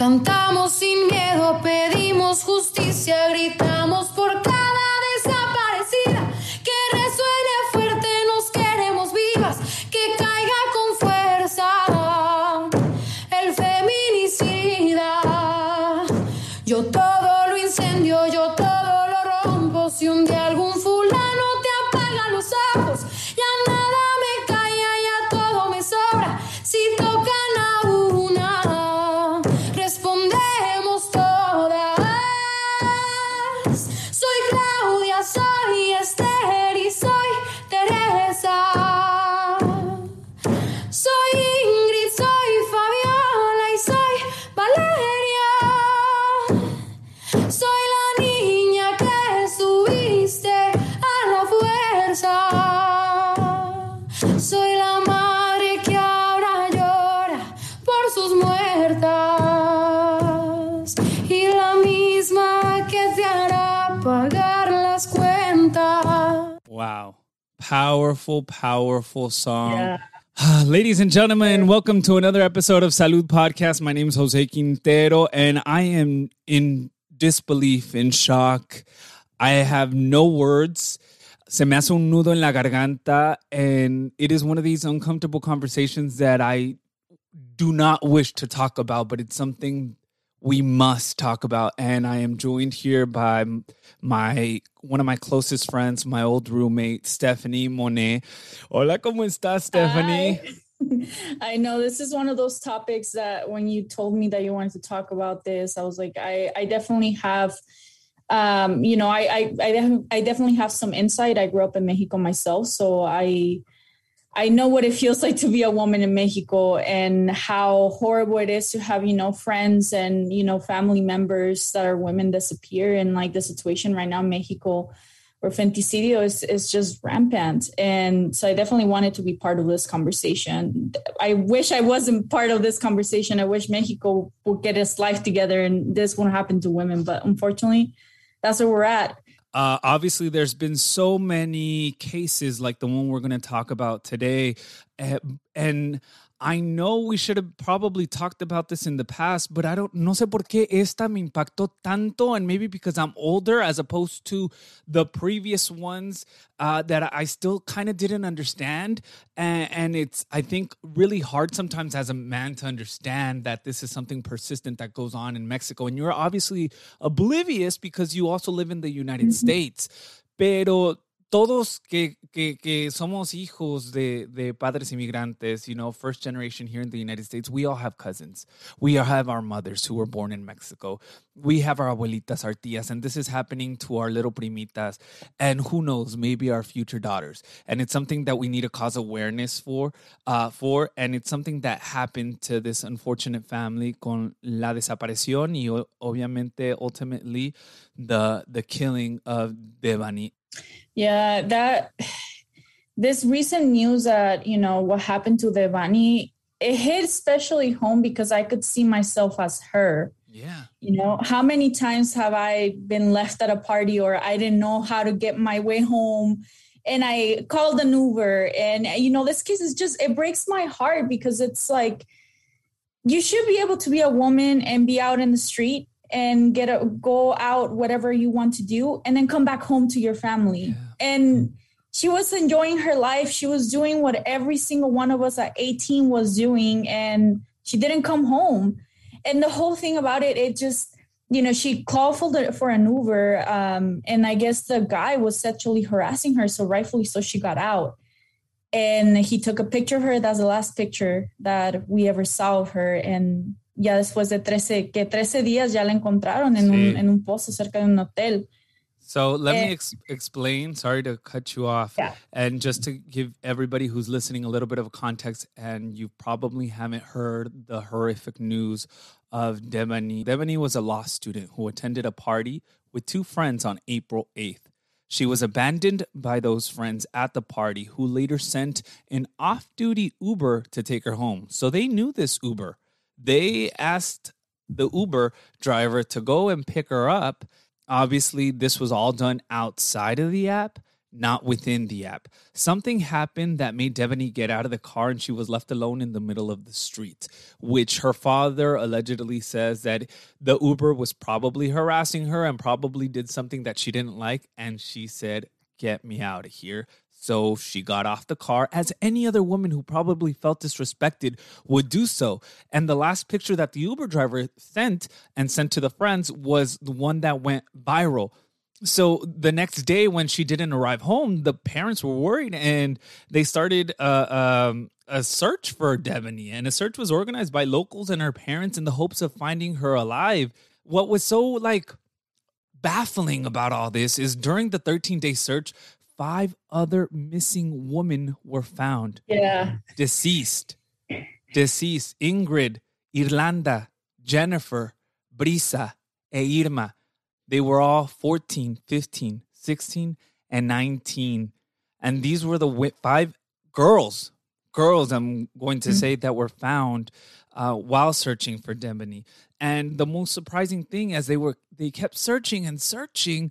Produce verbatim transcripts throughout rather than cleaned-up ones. Cantamos sin miedo, pedimos justicia, gritamos por cada desaparecida, que resuene fuerte, nos queremos vivas, que caiga con fuerza el feminicida. Yo todo lo incendio, yo todo lo rompo, si un día algún fulano te apaga los ojos, ya nada me calla, ya todo me sobra, si tocan a una. Wow. Powerful, powerful song. Yeah. Ladies and gentlemen, welcome to another episode of Salud Podcast. My name is Jose Quintero, and I am in disbelief, in shock. I have no words. Se me hace un nudo en la garganta, and it is one of these uncomfortable conversations that I do not wish to talk about, but it's something we must talk about. And I am joined here by my one of my closest friends, my old roommate, Stephanie Monet. Hola, ¿cómo estás, Stephanie? Hi. I know this is one of those topics that when you told me that you wanted to talk about this, I was like, I, I definitely have, um, you know, I, I, I, def- I definitely have some insight. I grew up in Mexico myself, so I... I know what it feels like to be a woman in Mexico and how horrible it is to have, you know, friends and, you know, family members that are women disappear. And like the situation right now in Mexico where femicidio is, is just rampant. And so I definitely wanted to be part of this conversation. I wish I wasn't part of this conversation. I wish Mexico would get its life together and this won't happen to women. But unfortunately, that's where we're at. Uh, obviously, there's been so many cases like the one we're going to talk about today. And I know we should have probably talked about this in the past, but I don't, no sé por qué esta me impactó tanto. And maybe because I'm older as opposed to the previous ones uh, that I still kind of didn't understand. And, and it's, I think, really hard sometimes as a man to understand that this is something persistent that goes on in Mexico. And you're obviously oblivious because you also live in the United mm-hmm. States. Pero... Todos que, que, que somos hijos de, de padres inmigrantes, you know, first generation here in the United States, we all have cousins. We all have our mothers who were born in Mexico. We have our abuelitas, our tías, and this is happening to our little primitas. And who knows, maybe our future daughters. And it's something that we need to cause awareness for. Uh, for and it's something that happened to this unfortunate family con la desaparición y obviamente ultimately the, the killing of Debanhi. Yeah, that this recent news that, you know, what happened to Devaney, it hit especially home because I could see myself as her. Yeah. You know, how many times have I been left at a party or I didn't know how to get my way home and I called an Uber and, you know, this case is just, it breaks my heart because it's like, you should be able to be a woman and be out in the street and get a, go out, whatever you want to do, and then come back home to your family. Yeah. And she was enjoying her life. She was doing what every single one of us at eighteen was doing, and she didn't come home. And the whole thing about it, it just, you know, she called for, the, for an Uber, um, and I guess the guy was sexually harassing her, so rightfully so she got out. And he took a picture of her. That's the last picture that we ever saw of her, and ya después de trece, que trece días ya la encontraron en, sí. un, en un pozo cerca de un hotel. So let and, me ex- explain. Sorry to cut you off. Yeah. And just to give everybody who's listening a little bit of context, and you probably haven't heard the horrific news of Debanhi. Debanhi was a law student who attended a party with two friends on April eighth. She was abandoned by those friends at the party, who later sent an off-duty Uber to take her home. So they knew this Uber. They asked the Uber driver to go and pick her up. Obviously, this was all done outside of the app, not within the app. Something happened that made Debanhi get out of the car, and she was left alone in the middle of the street, which her father allegedly says that the Uber was probably harassing her and probably did something that she didn't like, and she said, "Get me out of here." So she got off the car, as any other woman who probably felt disrespected would do so. And the last picture that the Uber driver sent and sent to the friends was the one that went viral. So the next day, when she didn't arrive home, the parents were worried, and they started uh, um, a search for Debanhi. And a search was organized by locals and her parents in the hopes of finding her alive. What was so like baffling about all this is during the thirteen-day search, five other missing women were found. Yeah. Deceased. Deceased. Ingrid, Irlanda, Jennifer, Brisa, and Irma. They were all fourteen, fifteen, sixteen, and nineteen. And these were the w- five girls, girls I'm going to mm-hmm. say, that were found uh, while searching for Debanhi. And the most surprising thing, as they were, they kept searching and searching,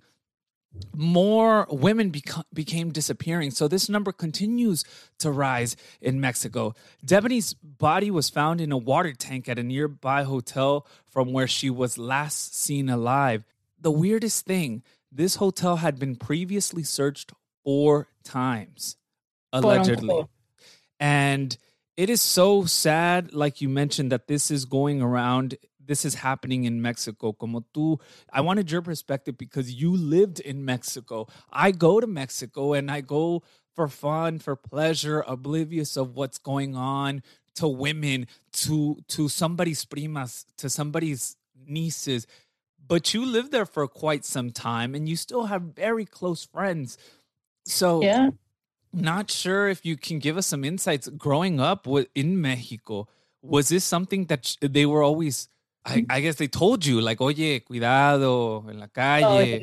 more women beca- became disappearing. So this number continues to rise in Mexico. Debanhi's body was found in a water tank at a nearby hotel from where she was last seen alive. The weirdest thing, this hotel had been previously searched four times, allegedly. Quote, unquote. And it is so sad, like you mentioned, that this is going around. This is happening in Mexico. Como tú, I wanted your perspective because you lived in Mexico. I go to Mexico and I go for fun, for pleasure, oblivious of what's going on, to women, to to somebody's primas, to somebody's nieces. But you lived there for quite some time and you still have very close friends. So yeah. Not sure if you can give us some insights. Growing up in Mexico, was this something that they were always... I, I guess they told you, like, oye, cuidado, en la calle. Oh, yeah.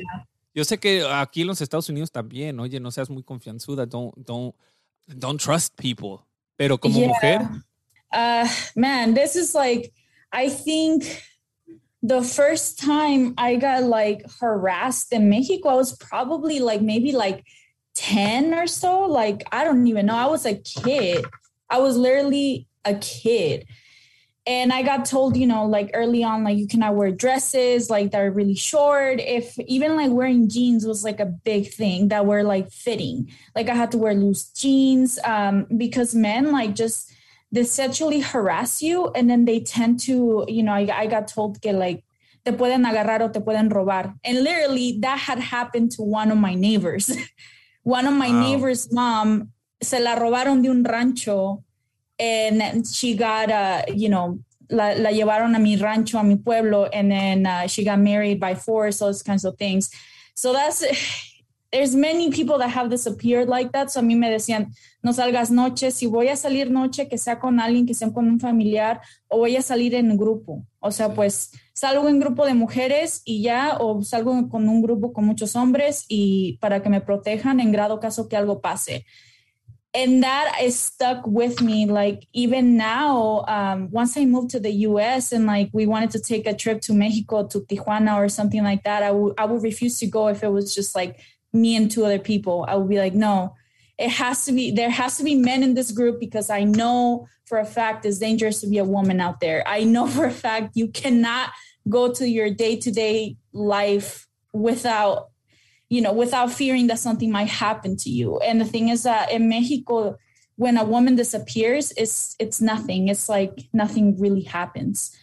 Yo sé que aquí en los Estados Unidos también, oye, no seas muy confianzuda, don't, don't, don't trust people. Pero como yeah. mujer? Uh, man, this is like, I think the first time I got, like, harassed in Mexico, I was probably, like, maybe, like, ten or so. Like, I don't even know. I was a kid. I was literally a kid. And I got told, you know, like early on, like you cannot wear dresses, like they're really short. If even like wearing jeans was like a big thing that were like fitting, like I had to wear loose jeans um, because men like just, they sexually harass you. And then they tend to, you know, I, I got told que like, te pueden agarrar o te pueden robar. And literally that had happened to one of my neighbors. One of my wow. neighbor's mom, se la robaron de un rancho. And she got, uh, you know, la, la llevaron a mi rancho, a mi pueblo. And then uh, she got married by force, those kinds of things. So that's, there's many people that have disappeared like that. So a mí me decían, no salgas noche. Si voy a salir noche, que sea con alguien, que sea con un familiar, o voy a salir en grupo. O sea, pues salgo en grupo de mujeres y ya, o salgo con un grupo con muchos hombres y para que me protejan en grado caso que algo pase. And that is stuck with me. Like even now, um, once I moved to the U S and like we wanted to take a trip to Mexico, to Tijuana or something like that, I would I would refuse to go if it was just like me and two other people. I would be like, no, it has to be, there has to be men in this group because I know for a fact it's dangerous to be a woman out there. I know for a fact you cannot go to your day-to-day life without, you know, without fearing that something might happen to you. And the thing is that in Mexico, when a woman disappears, it's it's nothing. It's like nothing really happens.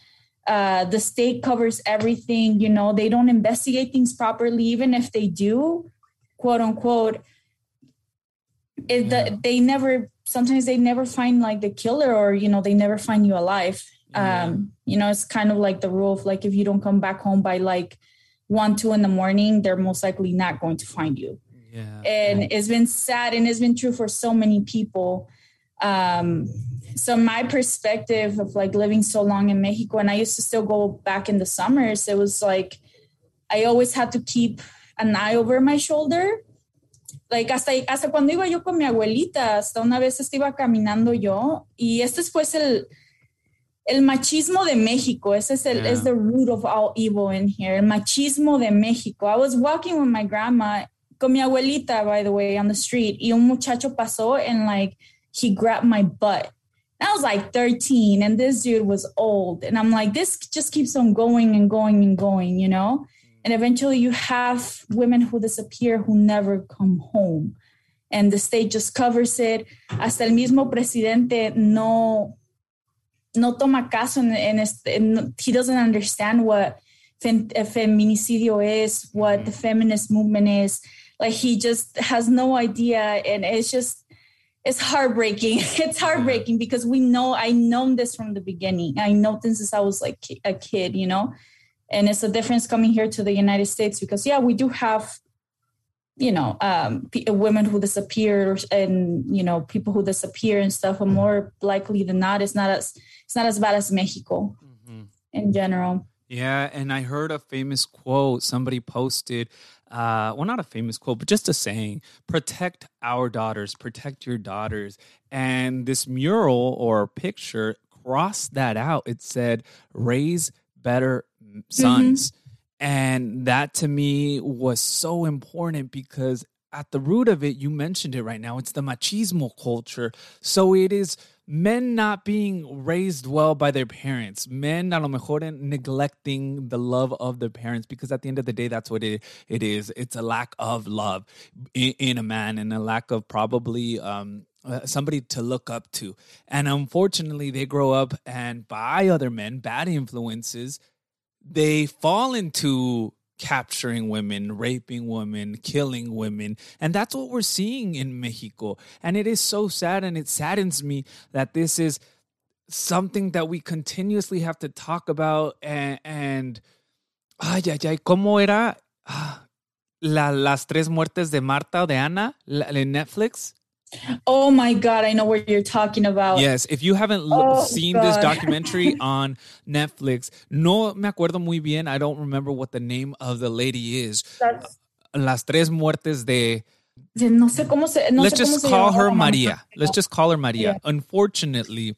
Uh, the state covers everything. You know, they don't investigate things properly. Even if they do, quote unquote, it, yeah. the, they never, sometimes they never find like the killer or, you know, they never find you alive. Yeah. Um, you know, it's kind of like the rule of like, if you don't come back home by like, one, two in the morning, they're most likely not going to find you. Yeah. And yeah. it's been sad, and it's been true for so many people. Um, so my perspective of like living so long in Mexico, and I used to still go back in the summers, it was like, I always had to keep an eye over my shoulder. Like hasta, hasta cuando iba yo con mi abuelita, hasta una vez estaba caminando yo, y este es pues el, el machismo de México. Ese es el, yeah. is the root of all evil in here. El machismo de México. I was walking with my grandma, con mi abuelita, by the way, on the street, y un muchacho pasó and like, he grabbed my butt. And I was like thirteen, and this dude was old. And I'm like, this just keeps on going and going and going, you know? And eventually you have women who disappear, who never come home. And the state just covers it. Hasta el mismo presidente no, no toma caso. En, en este, en, he doesn't understand what fem, feminicidio is, what the feminist movement is. Like, he just has no idea. And it's just, it's heartbreaking. It's heartbreaking because we know, I know this from the beginning. I know this since I was like a kid, you know? And it's a difference coming here to the United States because, yeah, we do have, you know, um, p- women who disappear and, you know, people who disappear and stuff are more likely than not. It's not as, it's not as bad as Mexico mm-hmm. in general. Yeah. And I heard a famous quote somebody posted. Uh, well, not a famous quote, but just a saying, protect our daughters, protect your daughters. And this mural or picture crossed that out. It said, raise better sons. Mm-hmm. And that to me was so important because at the root of it, you mentioned it right now, it's the machismo culture. So it is men not being raised well by their parents, men a lo mejor neglecting the love of their parents, because at the end of the day, that's what it, it is. It's a lack of love in, in a man, and a lack of probably um, Uh, somebody to look up to. And unfortunately, they grow up and by other men, bad influences, they fall into capturing women, raping women, killing women. And that's what we're seeing in Mexico. And it is so sad, and it saddens me that this is something that we continuously have to talk about. And, and ay, ay, ay, ¿cómo era la, las tres muertes de Marta o de Ana en Netflix? Oh my God, I know what you're talking about. Yes, if you haven't oh, seen God. This documentary on Netflix, no me acuerdo muy bien. I don't remember what the name of the lady is. That's, Las tres muertes de... de no sé cómo se, no let's sé just cómo call se her Maria. Let's just call her Maria. Yeah. Unfortunately,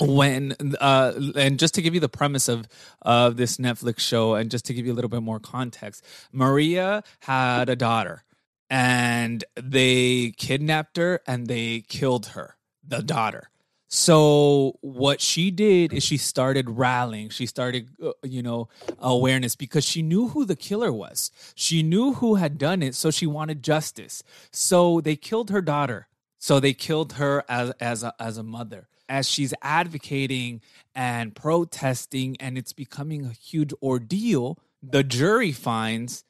when... Uh, and just to give you the premise of, of this Netflix show, and just to give you a little bit more context, Maria had a daughter. And they kidnapped her and they killed her, the daughter. So what she did is she started rallying. She started, you know, awareness because she knew who the killer was. She knew who had done it. So she wanted justice. So they killed her daughter. So they killed her as, as, a, as a mother. As she's advocating and protesting, and it's becoming a huge ordeal, the jury finds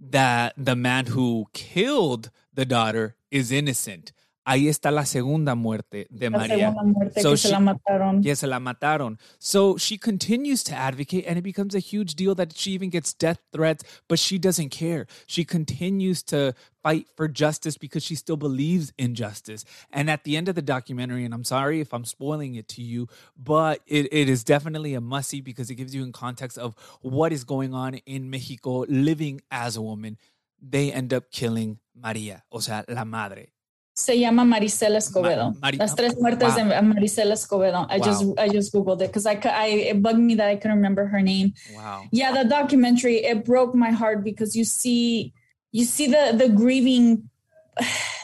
that the man who killed the daughter is innocent. Ahí está la segunda muerte de la María. Muerte so she, se la mataron. Yes, se la mataron. So she continues to advocate, and it becomes a huge deal that she even gets death threats, but she doesn't care. She continues to fight for justice because she still believes in justice. And at the end of the documentary, and I'm sorry if I'm spoiling it to you, but it, it is definitely a must-see because it gives you in context of what is going on in Mexico living as a woman. They end up killing María, o sea, la madre. Se llama Maricela Escobedo. Ma- Mari- Las tres muertes wow. de Maricela Escobedo. I wow. just I just Googled it because I, I, it bugged me that I couldn't remember her name. Wow. Yeah, the documentary, it broke my heart because you see you see the the grieving,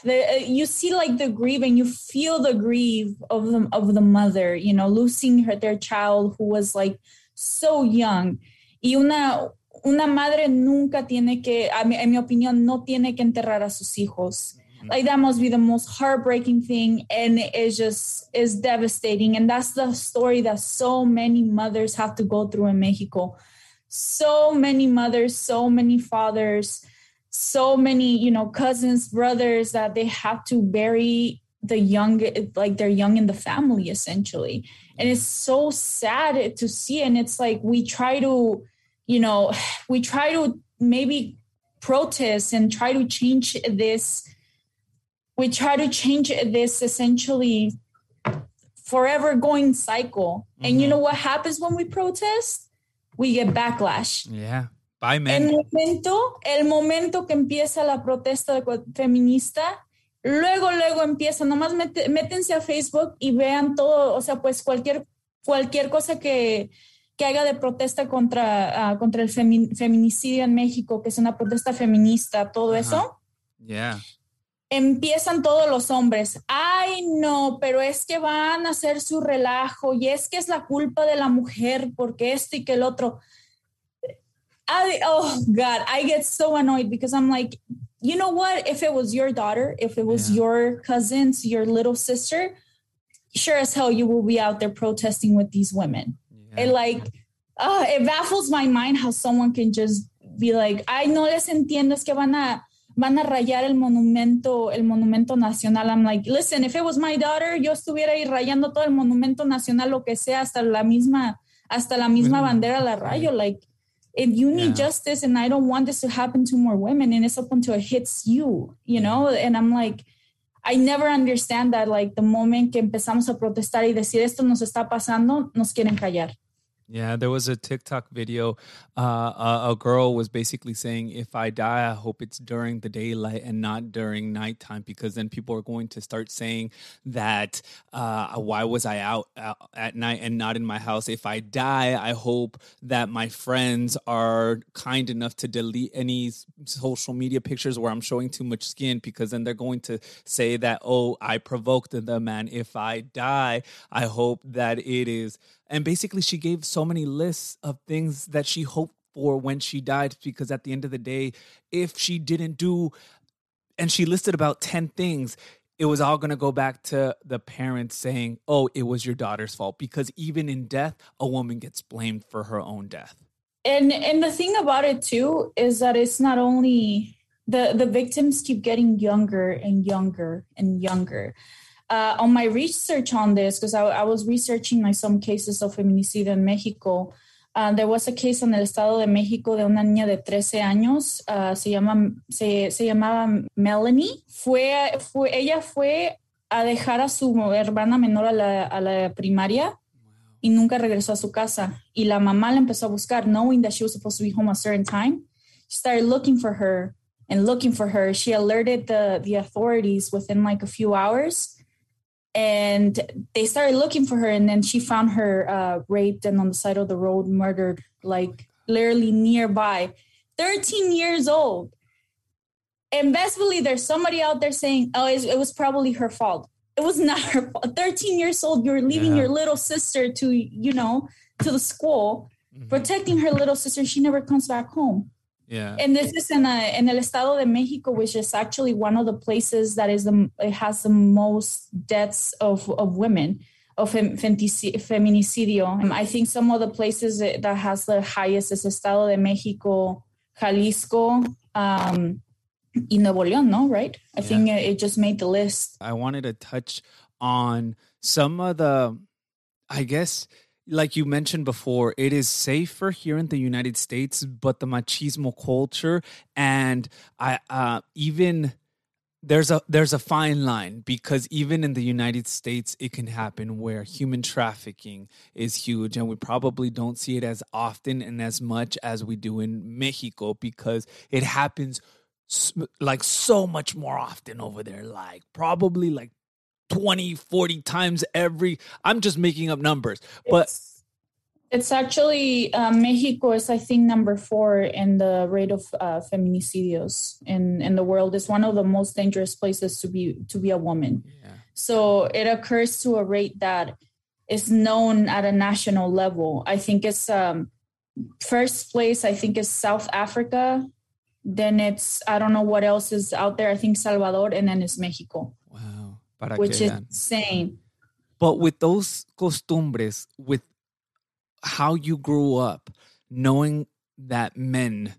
the you see like the grieving, you feel the grief of the of the mother, you know, losing her their child who was like so young. Y una una madre nunca tiene que, a mi, en mi opinión, no tiene que enterrar a sus hijos. Like, that must be the most heartbreaking thing, and it's just, it's devastating. And that's the story that so many mothers have to go through in Mexico. So many mothers, so many fathers, so many, you know, cousins, brothers, that they have to bury the young, like they're young in the family, essentially. And it's so sad to see. And it's like, we try to, you know, we try to maybe protest and try to change this. We try to change this essentially forever going cycle. Mm-hmm. And you know what happens when we protest? We get backlash. Yeah. Bye, man. El momento, el momento que empieza la protesta feminista, luego, luego empieza. Nomás met, métense a Facebook y vean todo. O sea, pues cualquier, cualquier cosa que, que haga de protesta contra, uh, contra el femi, feminicidio en México, que es una protesta feminista, todo uh-huh. eso. Yeah. Empiezan todos los hombres. Ay, no, pero es que van a hacer su relajo y es que es la culpa de la mujer porque esto y que el otro. I, oh, God, I get so annoyed because I'm like, you know what? If it was your daughter, if it was yeah. your cousins, your little sister, sure as hell you will be out there protesting with these women. Yeah. It like, uh, it baffles my mind how someone can just be like, ay, no les entiendo, es que van a van a rayar el monumento, el monumento nacional. I'm like, listen, if it was my daughter, yo estuviera ahí rayando todo el monumento nacional, lo que sea, hasta la misma, hasta la misma bandera la rayo. Like, if you need yeah. justice, and I don't want this to happen to more women, and it's up until it hits you, you know? And I'm like, I never understand that, like, the moment que empezamos a protestar y decir esto nos está pasando, nos quieren callar. Yeah, there was a TikTok video. Uh, a, a girl was basically saying, if I die, I hope it's during the daylight and not during nighttime, because then people are going to start saying that, uh, why was I out uh, at night and not in my house? If I die, I hope that my friends are kind enough to delete any social media pictures where I'm showing too much skin, because then they're going to say that, oh, I provoked them. And if I die, I hope that it is. And basically, she gave so many lists of things that she hoped for when she died, because at the end of the day, if she didn't do, and she listed about ten things, it was all going to go back to the parents saying, oh, it was your daughter's fault, because even in death, a woman gets blamed for her own death. And and the thing about it, too, is that it's not only the, the victims keep getting younger and younger and younger. Uh, on my research on this, because I, I was researching like some cases of feminicidio in Mexico, uh, there was a case in el Estado de México de una niña de trece años, uh, se, llama, se, se llamaba Melanie. Fue, fue, ella fue a dejar a su hermana menor a la, a la primaria y nunca regresó a su casa. Y la mamá la empezó a buscar, knowing that she was supposed to be home a certain time. She started looking for her and looking for her. She alerted the, the authorities within like a few hours. And they started looking for her, and then she found her uh, raped and on the side of the road, murdered, like literally nearby, thirteen years old. And best believe there's somebody out there saying, oh, it was probably her fault. It was not her fault. thirteen years old, you're leaving yeah. your little sister to, you know, to the school, mm-hmm. protecting her little sister. She never comes back home. Yeah. And this is in, a, in el Estado de México, which is actually one of the places that is the it has the most deaths of, of women, of fem, feminicidio. Um, I think some of the places that, that has the highest is Estado de México, Jalisco, um, y Nuevo León, no, right? I yeah. think it, it just made the list. I wanted to touch on some of the, I guess... Like you mentioned before, it is safer here in the United States, but the machismo culture, and I uh, even there's a there's a fine line, because even in the United States, it can happen where human trafficking is huge, and we probably don't see it as often and as much as we do in Mexico, because it happens like so much more often over there, like probably like twenty, forty times every, I'm just making up numbers, but it's, it's actually uh, Mexico is, I think, number four in the rate of uh, feminicidios in, in the world. It's one of the most dangerous places to be to be a woman. Yeah. So it occurs to a rate that is known at a national level. I think it's um, first place. I think is South Africa. Then it's I don't know what else is out there. I think Salvador, and then it's Mexico. Wow. Which is insane. But with those costumbres, with how you grew up, knowing that men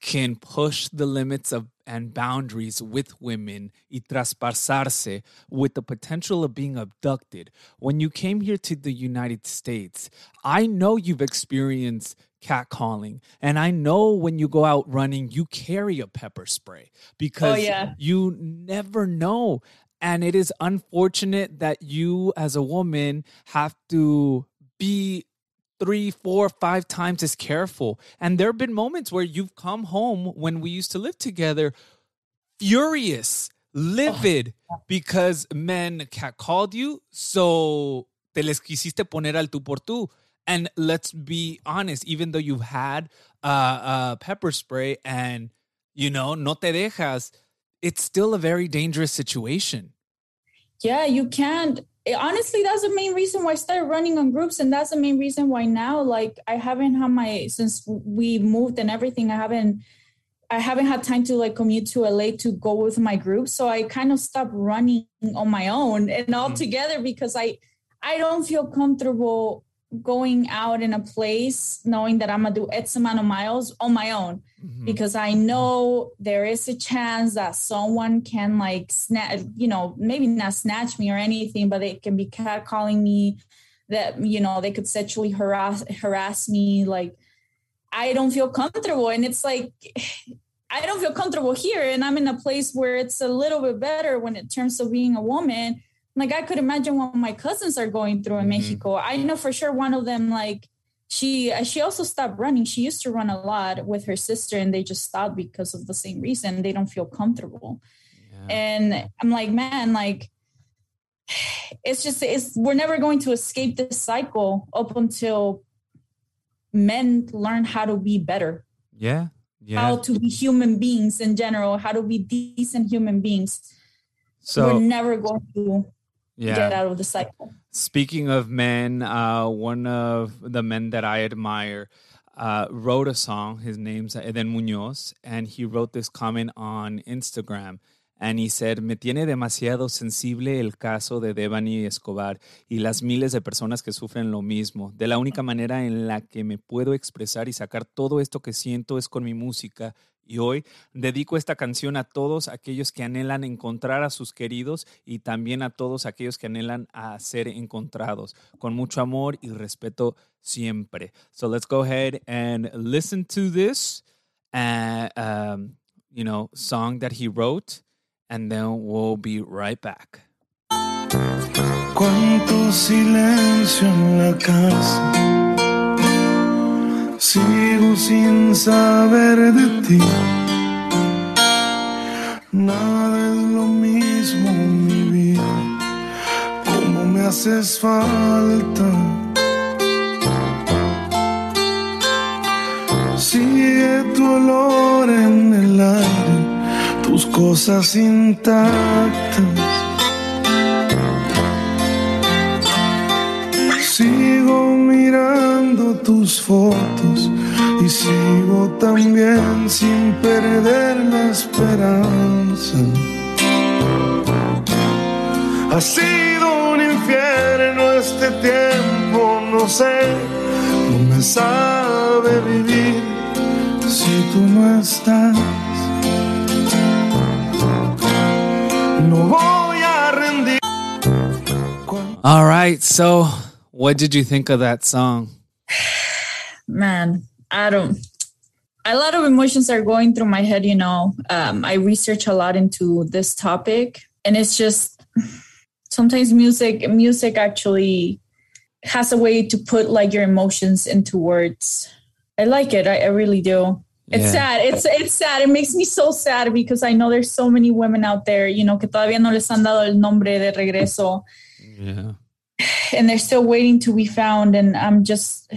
can push the limits of and boundaries with women y traspasarse with the potential of being abducted. When you came here to the United States, I know you've experienced catcalling, and I know when you go out running, you carry a pepper spray because oh, yeah. you never know. And it is unfortunate that you as a woman have to be three, four, five times as careful. And there have been moments where you've come home when we used to live together, furious, livid, oh. because men catcalled you. So te les quisiste poner al tú por tú. And let's be honest, even though you've had uh, uh, pepper spray and, you know, no te dejas, it's still a very dangerous situation. Yeah, you can't. It, honestly, that's the main reason why I started running on groups. And that's the main reason why now, like, I haven't had my, since we moved and everything, I haven't, I haven't had time to like commute to L A to go with my group. So I kind of stopped running on my own and all together because I, I don't feel comfortable going out in a place knowing that I'm going to do X amount of miles on my own, mm-hmm. because I know there is a chance that someone can like, snatch, you know, maybe not snatch me or anything, but they can be catcalling me, that, you know, they could sexually harass, harass me. Like, I don't feel comfortable. And it's like, I don't feel comfortable here. And I'm in a place where it's a little bit better when it turns to being a woman. Like, I could imagine what my cousins are going through in mm-hmm. Mexico. I know for sure one of them, like, she she also stopped running. She used to run a lot with her sister, and they just stopped because of the same reason. They don't feel comfortable. Yeah. And I'm like, man, like, it's just, it's we're never going to escape this cycle up until men learn how to be better. Yeah. yeah. How to be human beings in general, how to be decent human beings. So we're never going to... Yeah. Get out of the cycle. Speaking of men, uh, one of the men that I admire uh, wrote a song. His name's Eden Muñoz, and he wrote this comment on Instagram. And he said, me tiene demasiado sensible el caso de Debanhi Escobar y las miles de personas que sufren lo mismo. De la única manera en la que me puedo expresar y sacar todo esto que siento es con mi música. Y hoy dedico esta canción a todos aquellos que anhelan encontrar a sus queridos y también a todos aquellos que anhelan a ser encontrados. Con mucho amor y respeto siempre. So let's go ahead and listen to this, uh, um, you know, song that he wrote, and then we'll be right back. Cuánto silencio en la cárcel. Sigo sin saber de ti. Nada es lo mismo en mi vida. Como me haces falta. Sigue tu olor en el aire. Tus cosas intactas. Sigo mirando tus fotos y sigo también sin perder la esperanza. Ha sido un infierno este tiempo, no sé, no me sabe vivir si tú no estás. No voy a rendir. All right, so... What did you think of that song? Man, I don't... A lot of emotions are going through my head, you know. Um, I research a lot into this topic. And it's just... Sometimes music music actually has a way to put, like, your emotions into words. I like it. I, I really do. Yeah. It's sad. It's it's sad. It makes me so sad because I know there's so many women out there, you know, que todavía no les han dado el nombre de regreso. Yeah. And they're still waiting to be found. And I'm just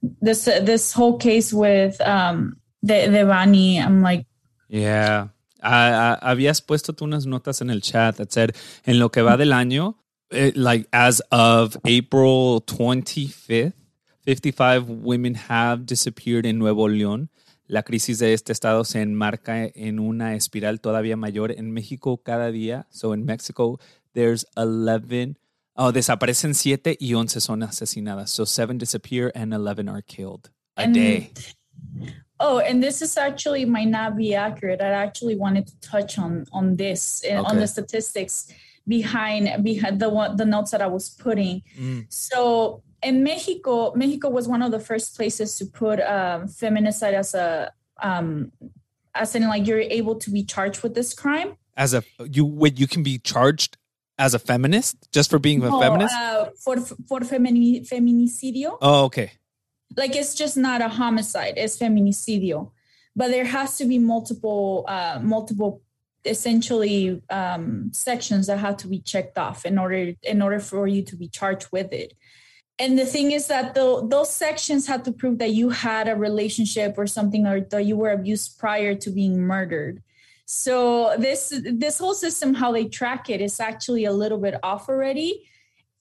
this this whole case with um, the Debanhi. I'm like, yeah. Uh, habías puesto tú unas notas en el chat that said, en lo que va del año, it, like as of April twenty-fifth, fifty-five women have disappeared in Nuevo León. La crisis de este estado se enmarca en una espiral todavía mayor en México cada día. So in Mexico, there's eleven. Oh, desaparecen siete y once son asesinadas. So seven disappear and eleven are killed a and day. Oh, and this is actually might not be accurate. I actually wanted to touch on on this and okay. on the statistics behind behind the one, the notes that I was putting. Mm. So in Mexico, Mexico was one of the first places to put um, feminicide as a um, as in like you're able to be charged with this crime. As a you wait, you can be charged as a feminist just for being no, a feminist uh, for for femini, feminicidio. Oh, okay. Like, it's just not a homicide, it's feminicidio. But there has to be multiple, uh, multiple essentially um, sections that have to be checked off in order in order for you to be charged with it. And the thing is that the, those sections have to prove that you had a relationship or something, or that you were abused prior to being murdered. So this this whole system, how they track it, is actually a little bit off already.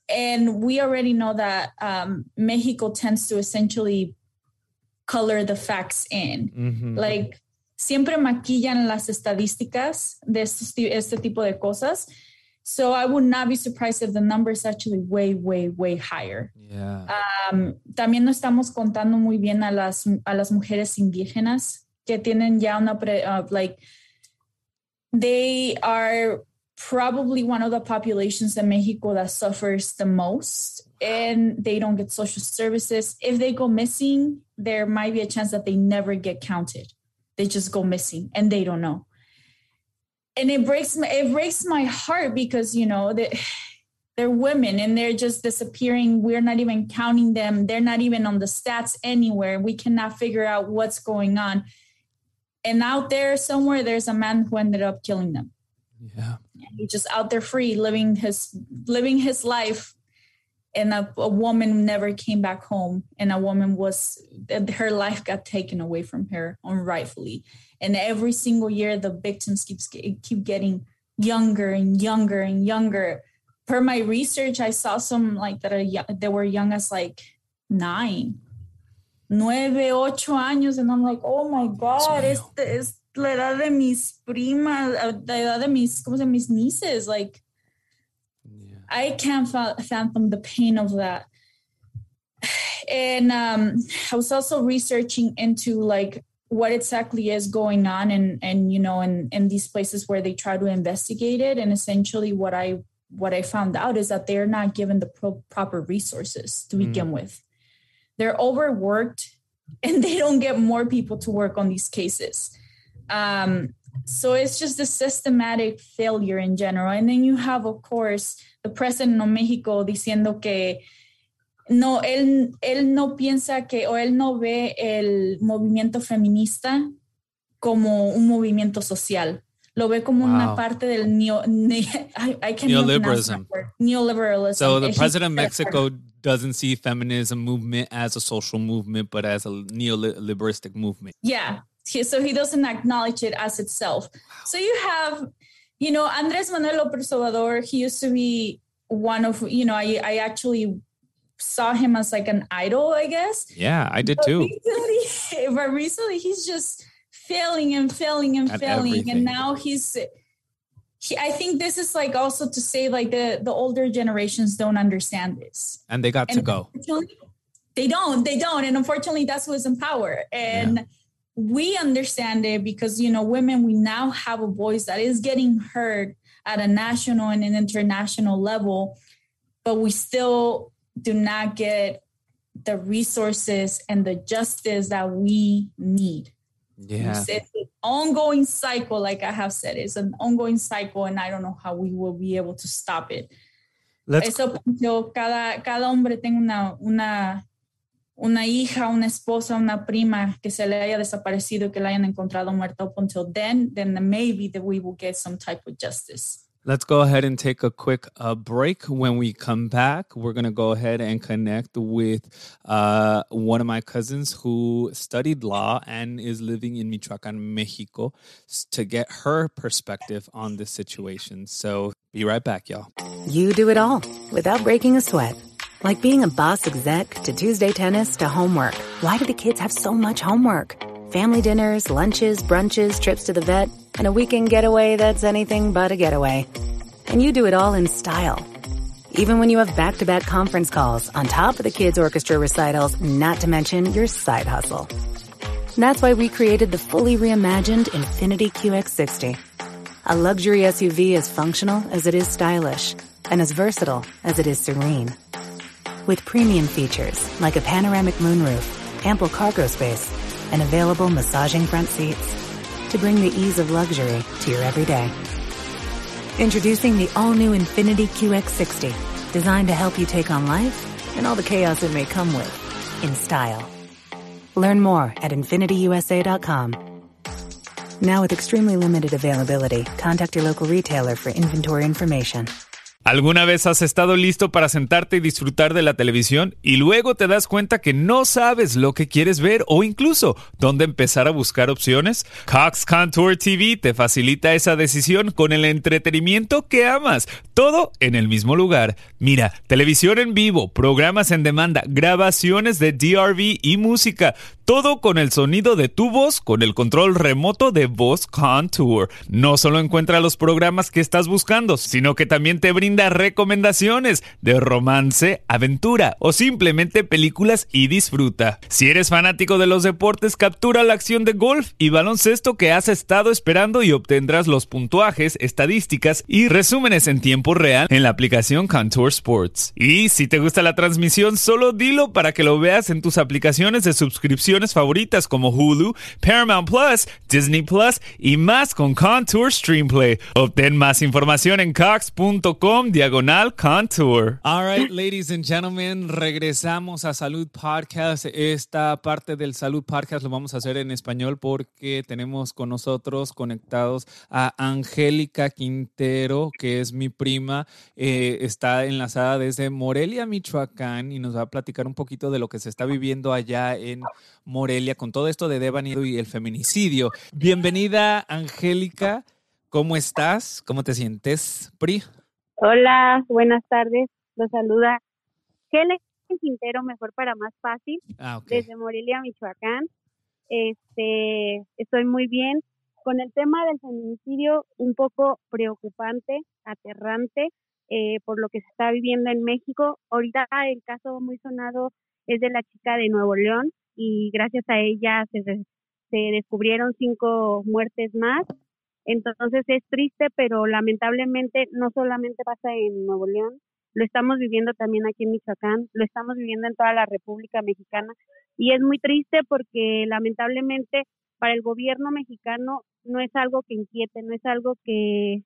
And we already know that um, Mexico tends to essentially color the facts in. Mm-hmm. Like, siempre maquillan las estadísticas de este tipo de cosas. So I would not be surprised if the number is actually way, way, way higher. Yeah. Um, también no estamos contando muy bien a las, a las mujeres indígenas que tienen ya una, pre, uh, like, they are... probably one of the populations in Mexico that suffers the most, and they don't get social services. If they go missing, there might be a chance that they never get counted. They just go missing and they don't know. And it breaks my, it breaks my heart because, you know, they, they're women and they're just disappearing. We're not even counting them. They're not even on the stats anywhere. We cannot figure out what's going on. And out there somewhere, there's a man who ended up killing them. Yeah. He's just out there free, living his living his life. And a, a woman never came back home. And a woman was, her life got taken away from her unrightfully. And every single year, the victims keeps, keep getting younger and younger and younger. Per my research, I saw some like that, are, that were young as like nine. Nueve, ocho años. And I'm like, oh my God, it's it's la edad de mis primas, la edad de mis, ¿cómo se llama? Mis nieces. Like, yeah. I can't fathom the pain of that. And um, I was also researching into like what exactly is going on and, and you know, in, in these places where they try to investigate it. And essentially what I, what I found out is that they're not given the pro- proper resources to begin mm. with. They're overworked and they don't get more people to work on these cases. Um, so it's just a systematic failure in general. And then you have, of course, the president of Mexico diciendo que no, él, él no piensa que, o él no ve el movimiento feminista como un movimiento social. Lo ve como wow. una parte del neo, ne, I, I neoliberalism. Neoliberalism. So the president of Mexico doesn't see feminism movement as a social movement, but as a neoliberalistic movement. Yeah. So he doesn't acknowledge it as itself. So you have, you know, Andrés Manuel López Obrador, he used to be one of, you know, I, I actually saw him as like an idol, I guess. Yeah, I did but too. Recently, but recently he's just failing and failing and At failing. Everything. And now he's, he, I think this is like also to say like the, the older generations don't understand this. And they got and to go. They don't, they don't. And unfortunately that's who is in power. And yeah. We understand it because, you know, women, we now have a voice that is getting heard at a national and an international level, but we still do not get the resources and the justice that we need. Yeah. It's an ongoing cycle, like I have said, it's an ongoing cycle, and I don't know how we will be able to stop it. Let's Eso, yo, cada, cada hombre tenga una... una una hija, una esposa, una prima que se le haya desaparecido, que la hayan encontrado muerta up until then, then maybe that we will get some type of justice. Let's go ahead and take a quick uh, break. When we come back, we're going to go ahead and connect with uh, one of my cousins who studied law and is living in Michoacán, Mexico, to get her perspective on this situation. So be right back, y'all. You do it all without breaking a sweat. Like being a boss exec to Tuesday tennis to homework. Why do the kids have so much homework? Family dinners, lunches, brunches, trips to the vet, and a weekend getaway that's anything but a getaway. And you do it all in style. Even when you have back-to-back conference calls on top of the kids' orchestra recitals, not to mention your side hustle. And that's why we created the fully reimagined Infiniti Q X sixty. A luxury S U V as functional as it is stylish, and as versatile as it is serene. With premium features like a panoramic moonroof, ample cargo space, and available massaging front seats to bring the ease of luxury to your everyday. Introducing the all-new Infiniti Q X sixty, designed to help you take on life and all the chaos it may come with in style. Learn more at infiniti u s a dot com. Now with extremely limited availability, contact your local retailer for inventory information. ¿Alguna vez has estado listo para sentarte y disfrutar de la televisión y luego te das cuenta que no sabes lo que quieres ver o incluso dónde empezar a buscar opciones? Cox Contour T V te facilita esa decisión con el entretenimiento que amas, todo en el mismo lugar. Mira, televisión en vivo, programas en demanda, grabaciones de D R V y música, todo con el sonido de tu voz con el control remoto de Voz Contour. No solo encuentra los programas que estás buscando, sino que también te brinda recomendaciones de romance, aventura o simplemente películas y disfruta. Si eres fanático de los deportes, captura la acción de golf y baloncesto que has estado esperando y obtendrás los puntuajes, estadísticas y resúmenes en tiempo real en la aplicación Contour Sports. Y si te gusta la transmisión, solo dilo para que lo veas en tus aplicaciones de suscripciones favoritas como Hulu, Paramount Plus, Disney Plus y más con Contour Streamplay. Obtén más información en cox punto com diagonal contour. All right, ladies and gentlemen, regresamos a Salud Podcast. Esta parte del Salud Podcast lo vamos a hacer en español porque tenemos con nosotros conectados a Angélica Quintero, que es mi prima. Eh, está enlazada desde Morelia, Michoacán, y nos va a platicar un poquito de lo que se está viviendo allá en Morelia con todo esto de Debaney y el feminicidio. Bienvenida, Angélica. ¿Cómo estás? ¿Cómo te sientes, Pri? Hola, buenas tardes. Los saluda Angélica Quintero, mejor para más fácil, ah, okay. Desde Morelia, Michoacán. Este, estoy muy bien. Con el tema del feminicidio, un poco preocupante, aterrante, eh, por lo que se está viviendo en México. Ahorita el caso muy sonado es de la chica de Nuevo León y gracias a ella se, se descubrieron cinco muertes más. Entonces es triste, pero lamentablemente no solamente pasa en Nuevo León, lo estamos viviendo también aquí en Michoacán, lo estamos viviendo en toda la República Mexicana y es muy triste porque lamentablemente para el gobierno mexicano no es algo que inquiete, no es algo que,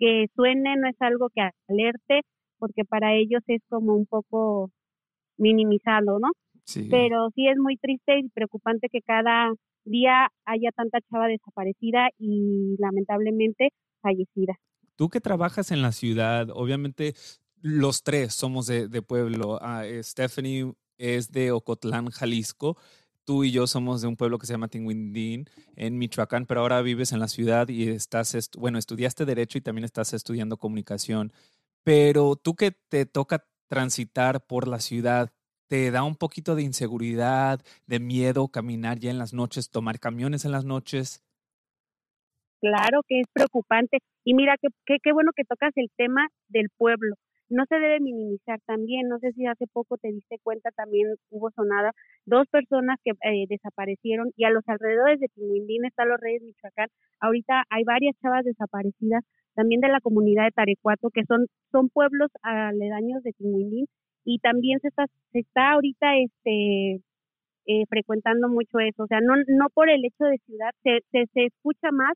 que suene, no es algo que alerte, porque para ellos es como un poco minimizado, ¿no? Sí. Pero sí es muy triste y preocupante que cada día haya tanta chava desaparecida y lamentablemente fallecida. Tú que trabajas en la ciudad, obviamente los tres somos de, de pueblo. Ah, Stephanie es de Ocotlán, Jalisco. Tú y yo somos de un pueblo que se llama Tingüindín, en Michoacán, pero ahora vives en la ciudad y estás, estu- bueno, estudiaste Derecho y también estás estudiando Comunicación. Pero tú que te toca transitar por la ciudad, ¿te da un poquito de inseguridad, de miedo caminar ya en las noches, tomar camiones en las noches? Claro que es preocupante. Y mira, qué que, que bueno que tocas el tema del pueblo. No se debe minimizar también. No sé si hace poco te diste cuenta, también hubo sonada dos personas que eh, desaparecieron. Y a los alrededores de Tingüindín está Los Reyes de Michoacán. Ahorita hay varias chavas desaparecidas, también de la comunidad de Tarecuato, que son, son pueblos aledaños de Tingüindín. Y también se está se está ahorita este eh, frecuentando mucho eso, o sea, no no por el hecho de ciudad, se se, se escucha más,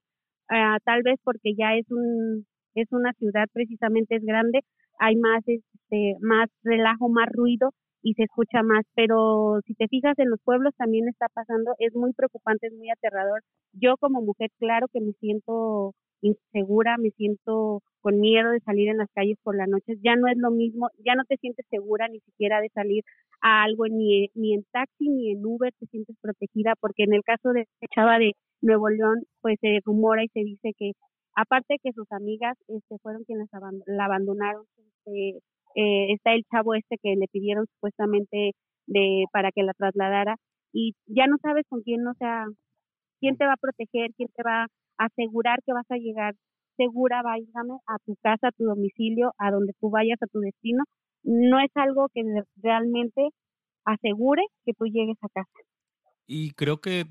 uh, tal vez porque ya es un es una ciudad, precisamente es grande, hay más este más relajo, más ruido y se escucha más, pero si te fijas en los pueblos también está pasando, es muy preocupante, es muy aterrador. Yo como mujer, claro que me siento insegura, me siento con miedo de salir en las calles por las noches, ya no es lo mismo, ya no te sientes segura ni siquiera de salir a algo, ni, ni en taxi ni en Uber te sientes protegida, porque en el caso de esta chava de Nuevo León, pues se rumora y se dice que, aparte que sus amigas este, fueron quienes la abandonaron, este, eh, está el chavo este que le pidieron supuestamente de para que la trasladara, y ya no sabes con quién, o sea, quién te va a proteger, quién te va a asegurar que vas a llegar segura, váyame a tu casa, a tu domicilio, a donde tú vayas, a tu destino. No es algo que realmente asegure que tú llegues a casa. Y creo que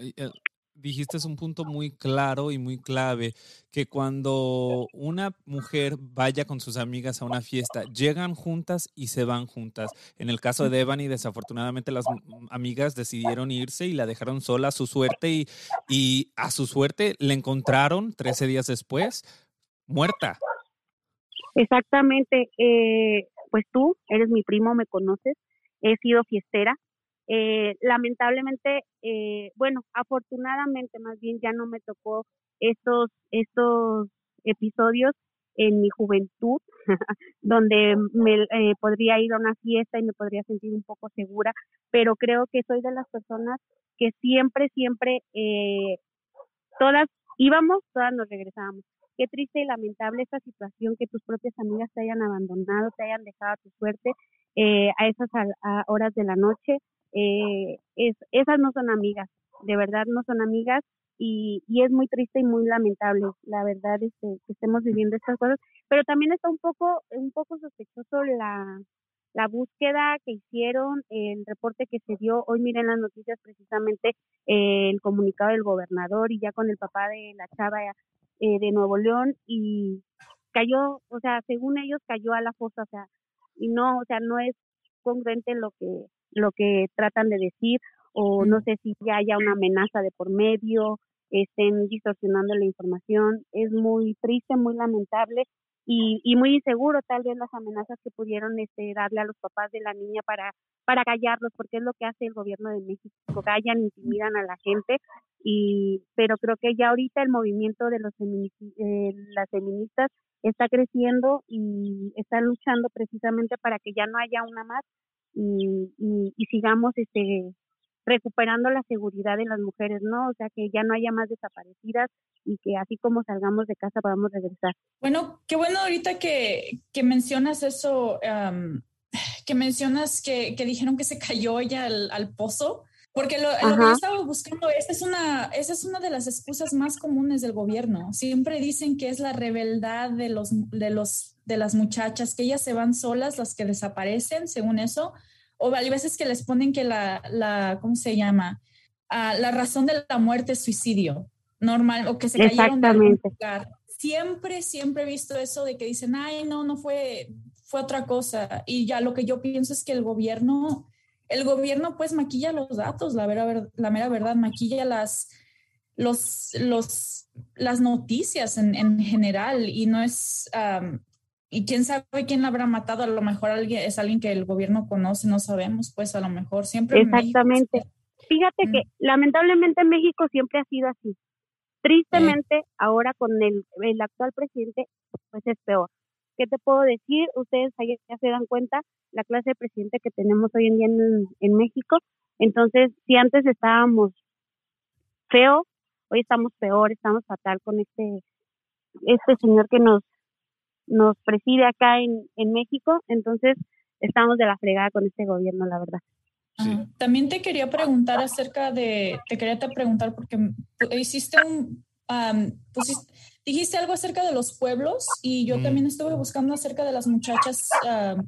eh, dijiste es un punto muy claro y muy clave, que cuando una mujer vaya con sus amigas a una fiesta, llegan juntas y se van juntas. En el caso de Debaney, desafortunadamente las amigas decidieron irse y la dejaron sola a su suerte, y, y a su suerte la encontraron trece días después muerta. Exactamente, eh, pues tú eres mi primo, me conoces, he sido fiestera. Eh, lamentablemente, eh, bueno, afortunadamente más bien ya no me tocó estos, estos episodios en mi juventud, donde me eh, podría ir a una fiesta y me podría sentir un poco segura, pero creo que soy de las personas que siempre, siempre, eh, todas íbamos, todas nos regresábamos. Qué triste y lamentable esta situación, que tus propias amigas te hayan abandonado, te hayan dejado a tu suerte eh, a esas a, a horas de la noche. Eh, es, esas no son amigas, de verdad no son amigas, y, y es muy triste y muy lamentable, la verdad, este, que estemos viviendo estas cosas, pero también está un poco un poco sospechoso la, la búsqueda que hicieron, el reporte que se dio, hoy miren las noticias precisamente, eh, el comunicado del gobernador, y ya con el papá de la chava eh, de Nuevo León, y cayó, o sea, según ellos cayó a la fosa, o sea, y no, o sea, no es congruente lo que lo que tratan de decir, o no sé si ya haya una amenaza de por medio, estén distorsionando la información. Es muy triste, muy lamentable y, y muy inseguro tal vez las amenazas que pudieron este, darle a los papás de la niña para, para callarlos, porque es lo que hace el gobierno de México, callan, intimidan a la gente, y pero creo que ya ahorita el movimiento de los feminici- eh, las feministas está creciendo y está luchando precisamente para que ya no haya una más, Y, y, y sigamos este recuperando la seguridad de las mujeres, ¿no? O sea, que ya no haya más desaparecidas y que así como salgamos de casa podamos regresar. Bueno, qué bueno ahorita que, que mencionas eso, um, que mencionas que, que dijeron que se cayó ella al, al pozo, porque lo, lo que yo estaba buscando, esta es una, esa es una de las excusas más comunes del gobierno. Siempre dicen que es la rebeldad de los, de los de las muchachas, que ellas se van solas, las que desaparecen, según eso, o hay veces que les ponen que la, la ¿cómo se llama? Uh, la razón de la muerte es suicidio, normal, o que se cayeron de algún lugar. Siempre, siempre he visto eso de que dicen, ay, no, no fue, fue otra cosa, y ya lo que yo pienso es que el gobierno, el gobierno pues maquilla los datos, la, vera, la mera verdad, maquilla las... Los, los, las noticias en, en general, y no es... Um, y quién sabe quién la habrá matado, a lo mejor alguien, es alguien que el gobierno conoce, no sabemos, pues a lo mejor siempre... Exactamente. México... Fíjate mm. que lamentablemente México siempre ha sido así. Tristemente, eh. ahora con el, el actual presidente, pues es peor. ¿Qué te puedo decir? Ustedes ya se dan cuenta, la clase de presidente que tenemos hoy en día en, en México. Entonces, si antes estábamos feo, hoy estamos peor, estamos fatal con este, este señor que nos... nos preside acá en, en México, entonces estamos de la fregada con este gobierno, la verdad. Ajá. También te quería preguntar acerca de, te quería te preguntar porque hiciste un, um, pusiste, dijiste algo acerca de los pueblos, y yo mm. también estuve buscando acerca de las muchachas, uh,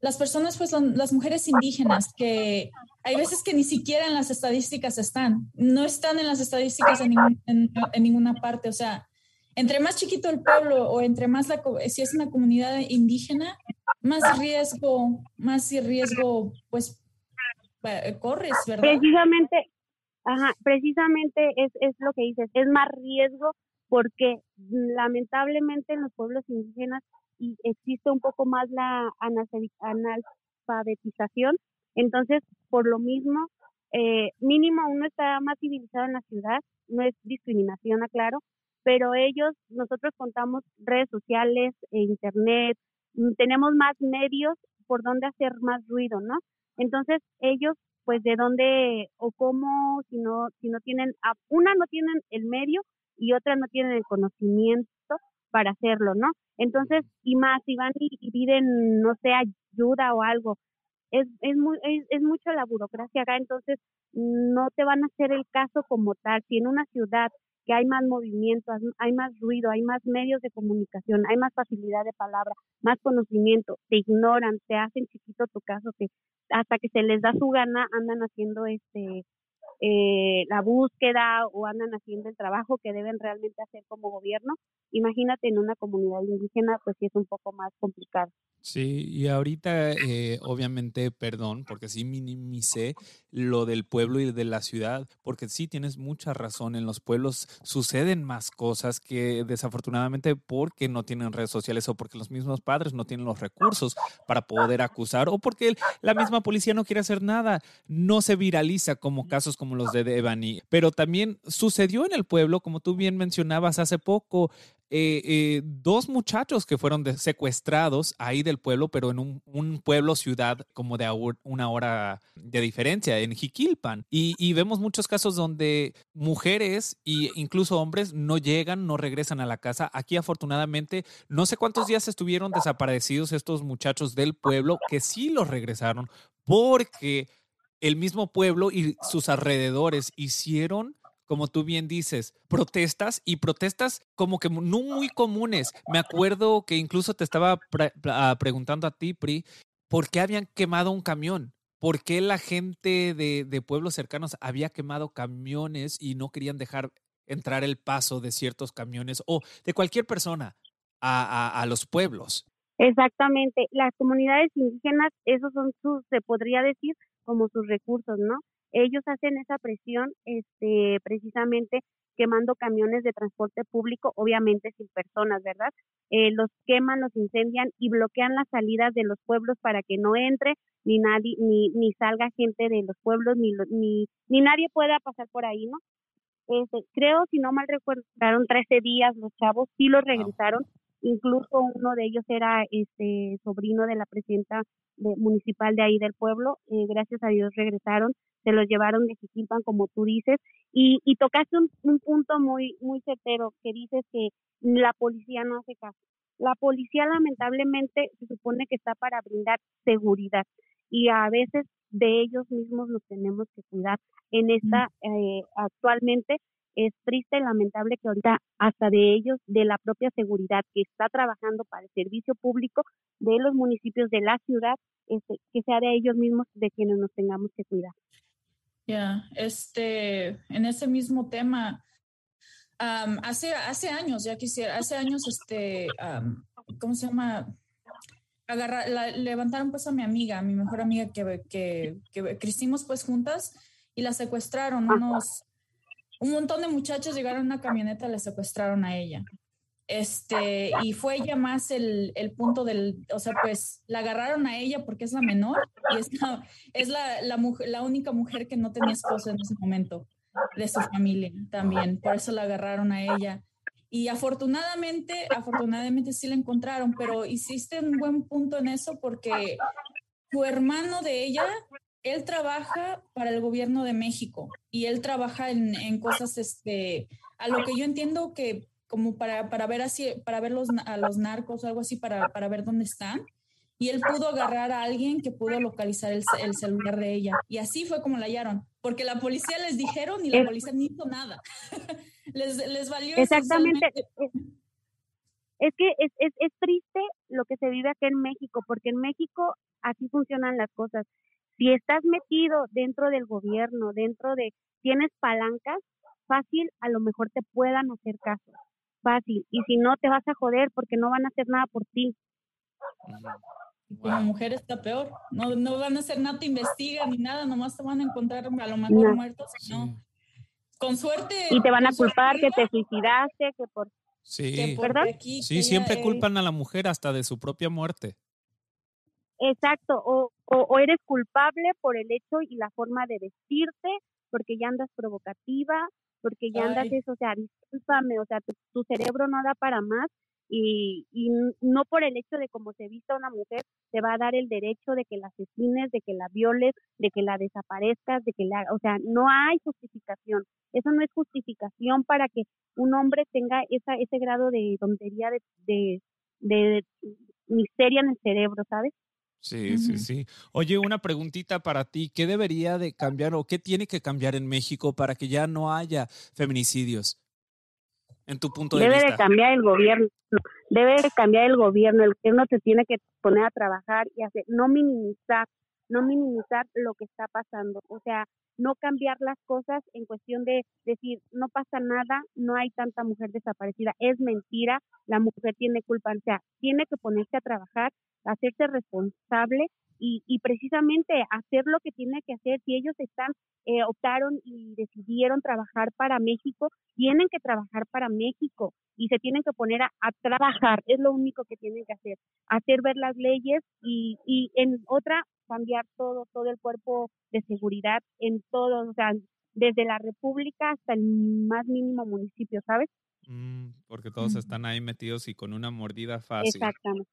las personas, pues las mujeres indígenas, que hay veces que ni siquiera en las estadísticas están, no están en las estadísticas en, ningún, en, en ninguna parte, o sea, entre más chiquito el pueblo o entre más la, si es una comunidad indígena, más riesgo, más riesgo pues corres, ¿verdad? Precisamente, ajá, precisamente es, es lo que dices, es más riesgo porque lamentablemente en los pueblos indígenas existe un poco más la analfabetización, entonces por lo mismo eh, mínimo uno está más civilizado en la ciudad, no es discriminación, aclaro, pero ellos, nosotros contamos redes sociales, e internet, tenemos más medios por donde hacer más ruido, ¿no? Entonces ellos, pues de dónde o cómo, si no, si no tienen, una no tienen el medio y otra no tienen el conocimiento para hacerlo, ¿no? Entonces, y más, si van y, y piden, no sé, ayuda o algo, es es, muy, es es mucho la burocracia acá, entonces no te van a hacer el caso como tal, si en una ciudad, que hay más movimiento, hay más ruido, hay más medios de comunicación, hay más facilidad de palabra, más conocimiento, te ignoran, te hacen chiquito tu caso, que hasta que se les da su gana andan haciendo este eh, la búsqueda o andan haciendo el trabajo que deben realmente hacer como gobierno. Imagínate en una comunidad indígena, pues sí es un poco más complicado. Sí, y ahorita eh, obviamente, perdón, porque sí minimicé lo del pueblo y de la ciudad, porque sí tienes mucha razón, en los pueblos suceden más cosas que desafortunadamente porque no tienen redes sociales o porque los mismos padres no tienen los recursos para poder acusar o porque la misma policía no quiere hacer nada, no se viraliza como casos como los de Debaney, pero también sucedió en el pueblo, como tú bien mencionabas hace poco, Eh, eh, dos muchachos que fueron de, secuestrados ahí del pueblo, pero en un, un pueblo-ciudad como de aur, una hora de diferencia, en Jiquilpan. Y, y vemos muchos casos donde mujeres e incluso hombres no llegan, no regresan a la casa. Aquí, afortunadamente, no sé cuántos días estuvieron desaparecidos estos muchachos del pueblo, que sí los regresaron, porque el mismo pueblo y sus alrededores hicieron, como tú bien dices, protestas y protestas como que no muy comunes. Me acuerdo que incluso te estaba pre- preguntando a ti, Pri, ¿por qué habían quemado un camión? ¿Por qué la gente de, de pueblos cercanos había quemado camiones y no querían dejar entrar el paso de ciertos camiones o de cualquier persona a, a, a los pueblos? Exactamente. Las comunidades indígenas, esos son sus, se podría decir, como sus recursos, ¿no? Ellos hacen esa presión este, precisamente quemando camiones de transporte público, obviamente sin personas, ¿verdad? Eh, los queman, los incendian y bloquean las salidas de los pueblos para que no entre ni nadie, ni, ni salga gente de los pueblos, ni, ni, ni nadie pueda pasar por ahí, ¿no? Este, creo, si no mal recuerdo, duraron trece días los chavos, sí los regresaron. Incluso uno de ellos era este sobrino de la presidenta de, municipal de ahí del pueblo. Eh, gracias a Dios regresaron, se los llevaron de Jiquilpan, como tú dices. Y, y tocaste un, un punto muy muy certero, que dices que la policía no hace caso. La policía, lamentablemente, se supone que está para brindar seguridad. Y a veces de ellos mismos nos tenemos que cuidar. En esta, eh, actualmente, es triste y lamentable que ahorita hasta de ellos, de la propia seguridad que está trabajando para el servicio público de los municipios de la ciudad, este, que sea de ellos mismos de quienes nos tengamos que cuidar. Ya, yeah, este, en ese mismo tema, um, hace hace años, ya quisiera, hace años, este, um, ¿cómo se llama? Agarra, la, levantaron pues a mi amiga, a mi mejor amiga que, que, que crecimos pues juntas y la secuestraron unos... Un montón de muchachos llegaron a una camioneta, la secuestraron a ella. Este, y fue ella más el, el punto del, o sea, pues la agarraron a ella porque es la menor y es la, es la, la, mujer, la única mujer que no tenía esposa en ese momento de su familia también. Por eso la agarraron a ella. Y afortunadamente, afortunadamente sí la encontraron, pero hiciste un buen punto en eso porque tu hermano de ella... Él trabaja para el gobierno de México y él trabaja en, en cosas, este, a lo que yo entiendo que como para, para ver así, para ver los, a los narcos o algo así, para, para ver dónde están. Y él pudo agarrar a alguien que pudo localizar el, el celular de ella. Y así fue como la hallaron, porque la policía les dijeron y la policía ni hizo nada. les, les valió. Exactamente. Es que es, es, es triste lo que se vive aquí en México, porque en México así funcionan las cosas. Si estás metido dentro del gobierno, dentro de, tienes palancas, fácil, a lo mejor te puedan hacer caso, fácil. Y si no, te vas a joder porque no van a hacer nada por ti. Como mujer está peor. No, no van a hacer nada, te investigan ni nada, nomás te van a encontrar a lo mejor no. muertos. No. Con suerte. Y te van a culpar vida, que te suicidaste, que por... Sí, que por aquí, sí, que siempre ella, culpan eh, a la mujer hasta de su propia muerte. Exacto, o, o, o eres culpable por el hecho y la forma de vestirte, porque ya andas provocativa, porque ya andas Ay. eso, o sea, discúlpame, o sea, tu, tu cerebro no da para más y, y no por el hecho de cómo se vista una mujer te va a dar el derecho de que la asesines, de que la violes, de que la desaparezcas, de que la, o sea, no hay justificación. Eso no es justificación para que un hombre tenga esa ese grado de tontería, de, de, de miseria en el cerebro, ¿sabes? Sí, sí, sí. Oye, una preguntita para ti. ¿Qué debería de cambiar o qué tiene que cambiar en México para que ya no haya feminicidios? En tu punto de vista. Debe de cambiar el gobierno. Debe de cambiar el gobierno. El gobierno se tiene que poner a trabajar y hacer, no minimizar, no minimizar lo que está pasando, o sea, no cambiar las cosas en cuestión de decir no pasa nada, no hay tanta mujer desaparecida, es mentira, la mujer tiene culpa, o sea, tiene que ponerse a trabajar, hacerse responsable y, y precisamente hacer lo que tiene que hacer. Si ellos están eh, optaron y decidieron trabajar para México, tienen que trabajar para México y se tienen que poner a, a trabajar, es lo único que tienen que hacer, hacer ver las leyes y, y en otra, cambiar todo, todo el cuerpo de seguridad en todos, o sea, desde la república hasta el más mínimo municipio, ¿sabes? Mm, porque todos están ahí metidos y con una mordida fácil. Exactamente.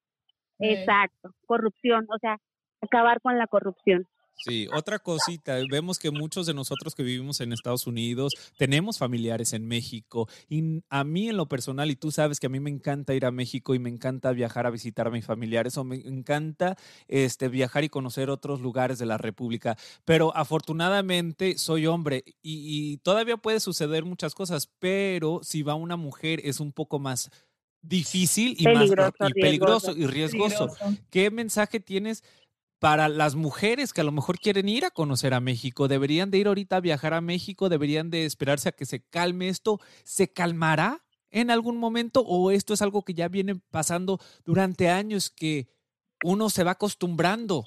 Okay. Exacto. Corrupción, o sea, acabar con la corrupción. Sí, otra cosita, vemos que muchos de nosotros que vivimos en Estados Unidos tenemos familiares en México y a mí en lo personal, y tú sabes que a mí me encanta ir a México y me encanta viajar a visitar a mis familiares o me encanta este, viajar y conocer otros lugares de la República, pero afortunadamente soy hombre y, y todavía puede suceder muchas cosas, pero si va una mujer es un poco más difícil y peligroso, más y peligroso y riesgoso. Peligroso. ¿Qué mensaje tienes para las mujeres que a lo mejor quieren ir a conocer a México? ¿Deberían de ir ahorita a viajar a México? ¿Deberían de esperarse a que se calme esto? ¿Se calmará en algún momento? ¿O esto es algo que ya viene pasando durante años que uno se va acostumbrando?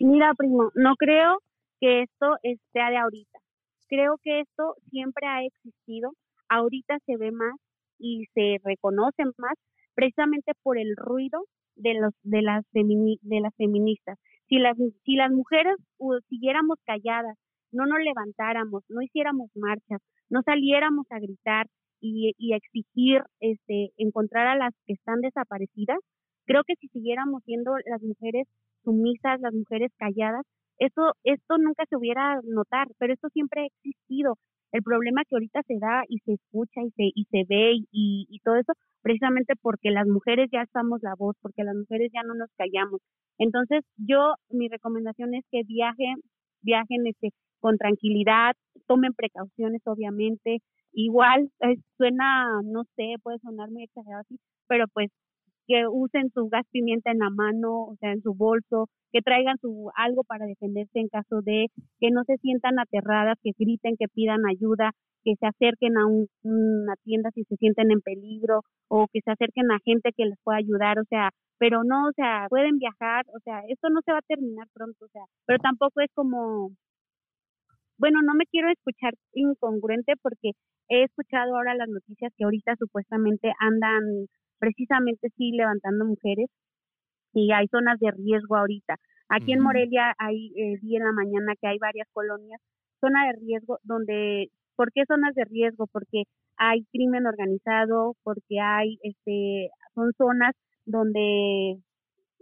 Mira, primo, no creo que esto sea de ahorita. Creo que esto siempre ha existido. Ahorita se ve más y se reconoce más precisamente por el ruido de los de las femini, de las feministas. Si las si las mujeres uh, siguiéramos calladas, no nos levantáramos, no hiciéramos marchas, no saliéramos a gritar y, y a exigir este encontrar a las que están desaparecidas, creo que si siguiéramos siendo las mujeres sumisas, las mujeres calladas, esto esto nunca se hubiera notar, pero esto siempre ha existido. El problema que ahorita se da y se escucha y se y se ve y, y todo eso, precisamente porque las mujeres ya alzamos la voz, porque las mujeres ya no nos callamos. Entonces, yo, mi recomendación es que viajen, viajen este, con tranquilidad, tomen precauciones, obviamente. Igual, eh, suena, no sé, puede sonar muy exagerado así, pero pues que usen su gas pimienta en la mano, o sea, en su bolso, que traigan su algo para defenderse en caso de, que no se sientan aterradas, que griten, que pidan ayuda, que se acerquen a un, una tienda si se sienten en peligro o que se acerquen a gente que les pueda ayudar, o sea, pero no, o sea, pueden viajar, o sea, esto no se va a terminar pronto, o sea, pero tampoco es como, bueno, no me quiero escuchar incongruente porque he escuchado ahora las noticias que ahorita supuestamente andan precisamente sí levantando mujeres y hay zonas de riesgo ahorita. Aquí mm. en Morelia hay, eh, vi en la mañana que hay varias colonias, zona de riesgo donde... ¿Por qué zonas de riesgo? Porque hay crimen organizado, porque hay, este, son zonas donde,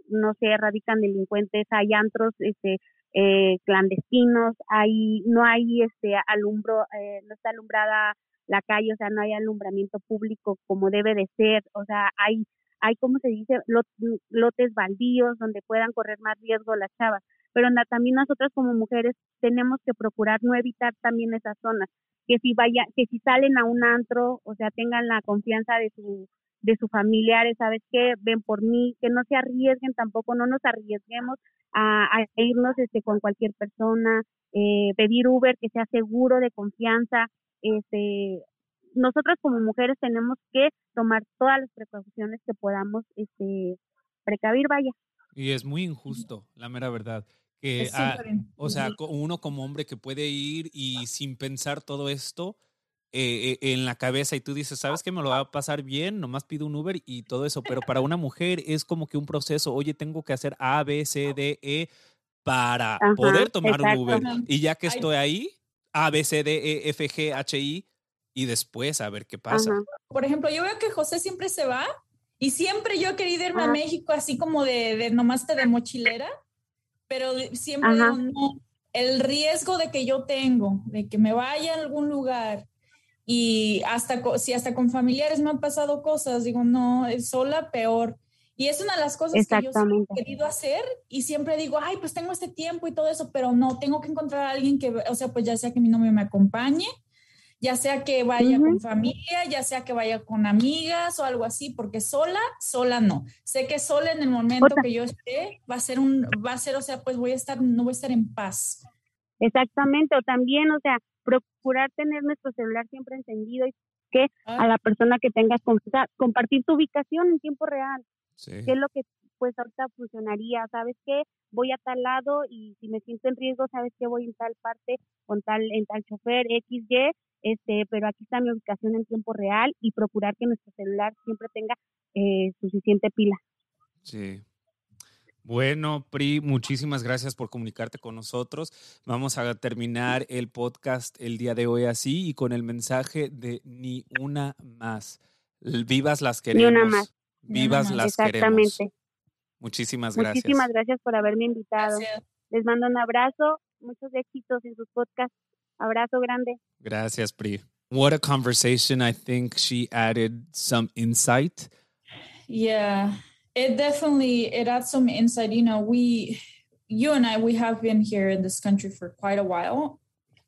no sé, radican delincuentes, hay antros, este, eh, clandestinos, hay, no hay, este, alumbro, eh, no está alumbrada la calle, o sea, no hay alumbramiento público como debe de ser, o sea, hay, hay, ¿cómo se dice? Lot, lotes baldíos donde puedan correr más riesgo las chavas, pero también nosotras como mujeres tenemos que procurar no evitar también esas zonas. Que si vaya, que si salen a un antro, o sea, tengan la confianza de su de sus familiares, ¿sabes qué? Ven por mí, que no se arriesguen tampoco, no nos arriesguemos a, a irnos este con cualquier persona, eh, pedir Uber que sea seguro, de confianza. Este, nosotras como mujeres tenemos que tomar todas las precauciones que podamos este precavir, vaya. Y es muy injusto, la mera verdad. Que, ah, o sea, uno como hombre que puede ir y sin pensar todo esto eh, eh, en la cabeza y tú dices, ¿sabes qué? Me lo va a pasar bien, nomás pido un Uber y todo eso, pero para una mujer es como que un proceso, oye, tengo que hacer A, B, C, D, E para ajá, poder tomar exacto, un Uber ajá. Y ya que estoy ahí, A, B, C, D, E, F, G, H, I y después a ver qué pasa. Ajá. Por ejemplo, yo veo que José siempre se va y siempre yo he querido irme ajá. a México así como de, de nomás te de mochilera. Pero siempre digo, no, el riesgo de que yo tengo, de que me vaya a algún lugar y hasta si hasta con familiares me han pasado cosas, digo, no, sola peor. Y es una de las cosas que yo siempre he querido hacer y siempre digo, ay, pues tengo este tiempo y todo eso, pero no, tengo que encontrar a alguien que, o sea, pues ya sea que mi novio me acompañe, ya sea que vaya uh-huh. con familia, ya sea que vaya con amigas o algo así, porque sola, sola no. Sé que sola en el momento Otra. que yo esté va a ser un, va a ser, o sea, pues voy a estar, no voy a estar en paz. Exactamente, o también, o sea, procurar tener nuestro celular siempre encendido y que ah. a la persona que tengas confianza, compartir tu ubicación en tiempo real, sí. que es lo que pues ahorita funcionaría, ¿sabes qué? Voy a tal lado y si me siento en riesgo, ¿sabes qué? Voy en tal parte, con tal, en tal chofer, X, Y, este, pero aquí está mi ubicación en tiempo real y procurar que nuestro celular siempre tenga eh, suficiente pila. Sí. Bueno, Pri, muchísimas gracias por comunicarte con nosotros. Vamos a terminar el podcast el día de hoy así y con el mensaje de ni una más. Vivas las queremos. Ni una más. Vivas una más. Las queremos. Exactamente. Muchísimas gracias. Muchísimas gracias por haberme invitado. Gracias. Les mando un abrazo, muchos éxitos en sus podcasts. Abrazo grande. Gracias, Pri. What a conversation. I think she added some insight. Yeah, it definitely, it adds some insight. You know, we, you and I, we have been here in this country for quite a while.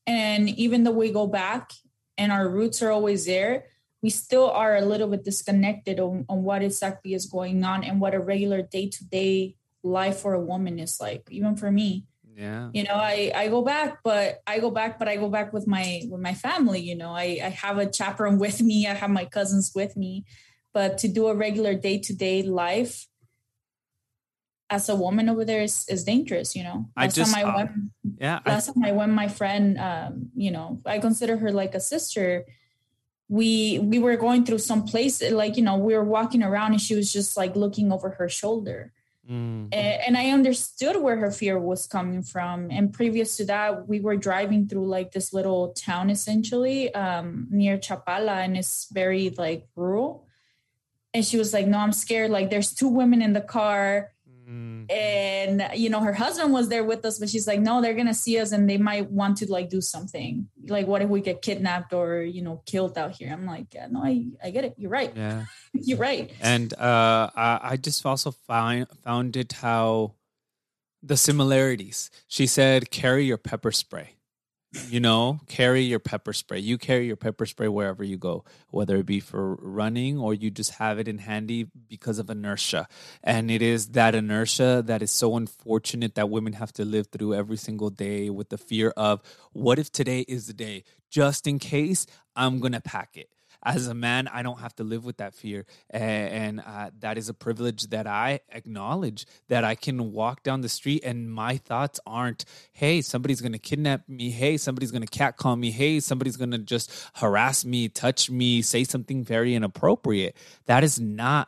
And even though we go back and our roots are always there, we still are a little bit disconnected on, on what exactly is going on and what a regular day-to-day life for a woman is like, even for me. Yeah. You know, I, I go back, but I go back, but I go back with my with my family. You know, I, I have a chaperone with me. I have my cousins with me. But to do a regular day-to-day life as a woman over there is, is dangerous, you know. Last I just, time I uh, went, yeah, last I, time I went, my friend, um, you know, I consider her like a sister. We we were going through some place, like, you know, we were walking around and she was just like looking over her shoulder. Mm. And, and I understood where her fear was coming from. And previous to that, we were driving through like this little town, essentially, um, near Chapala. And it's very like rural. And she was like, no, I'm scared. Like there's two women in the car. Mm. And, you know, her husband was there with us, but she's like, no, they're going to see us and they might want to like do something. Like, what if we get kidnapped or, you know, killed out here? I'm like, yeah, no, I, I get it. You're right. Yeah. You're right. And uh, I just also find, found it how the similarities. She said, carry your pepper spray. You know, carry your pepper spray. You carry your pepper spray wherever you go, whether it be for running or you just have it in handy because of inertia. And it is that inertia that is so unfortunate that women have to live through every single day with the fear of, what if today is the day? Just in case, I'm going to pack it. As a man, I don't have to live with that fear. And, and uh, that is a privilege that I acknowledge, that I can walk down the street and my thoughts aren't, hey, somebody's going to kidnap me. Hey, somebody's going to catcall me. Hey, somebody's going to just harass me, touch me, say something very inappropriate. That is not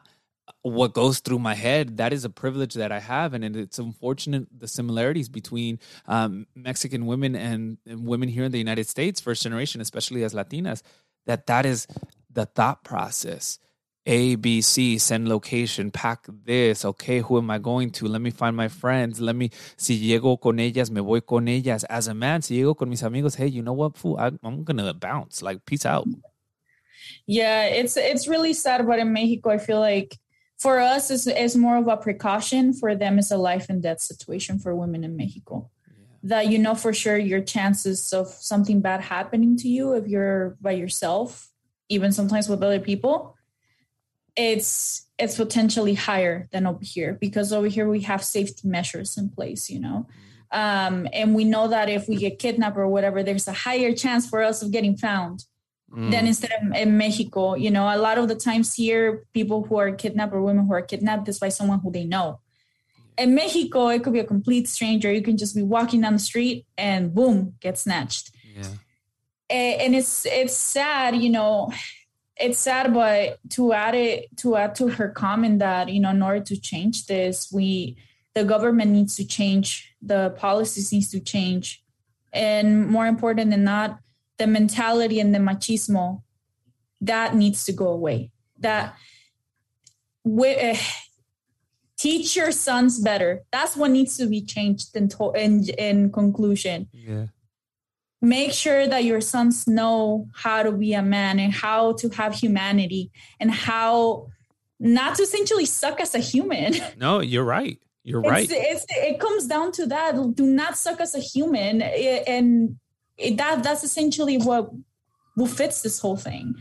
what goes through my head. That is a privilege that I have. And it's unfortunate the similarities between um, Mexican women and, and women here in the United States, first generation, especially as Latinas. That that is the thought process. A, B, C, send location, pack this. Okay, who am I going to? Let me find my friends. Let me, si llego con ellas, me voy con ellas. As a man, si llego con mis amigos, hey, you know what, fool? I, I'm going to bounce. Like, peace out. Yeah, it's it's really sad, but in Mexico, I feel like for us, it's, it's more of a precaution. For them, it's a life and death situation for women in Mexico. That you know for sure your chances of something bad happening to you if you're by yourself, even sometimes with other people, it's it's potentially higher than over here because over here we have safety measures in place, you know. Um, and we know that if we get kidnapped or whatever, there's a higher chance for us of getting found mm. than instead of in Mexico. You know, a lot of the times here, people who are kidnapped or women who are kidnapped is by someone who they know. In Mexico, it could be a complete stranger. You can just be walking down the street and boom, get snatched. Yeah. And it's it's sad, you know, it's sad. But to add it to add to her comment that, you know, in order to change this, we the government needs to change. The policies needs to change. And more important than that, the mentality and the machismo, that needs to go away. That we. Uh, Teach your sons better. That's what needs to be changed in, to- in, in conclusion. Yeah. Make sure that your sons know how to be a man and how to have humanity and how not to essentially suck as a human. No, you're right. You're it's, right. It's, it comes down to that. Do not suck as a human. And it, that that's essentially what will fix this whole thing.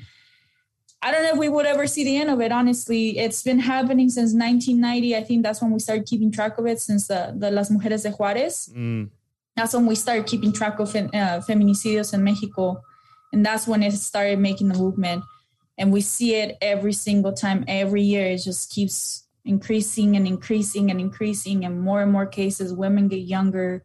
I don't know if we would ever see the end of it, honestly. It's been happening since nineteen ninety. I think that's when we started keeping track of it, since the, the Las Mujeres de Juarez. Mm. That's when we started keeping track of uh, feminicidios in Mexico. And that's when it started making the movement. And we see it every single time, every year. It just keeps increasing and increasing and increasing, and more and more cases. Women get younger.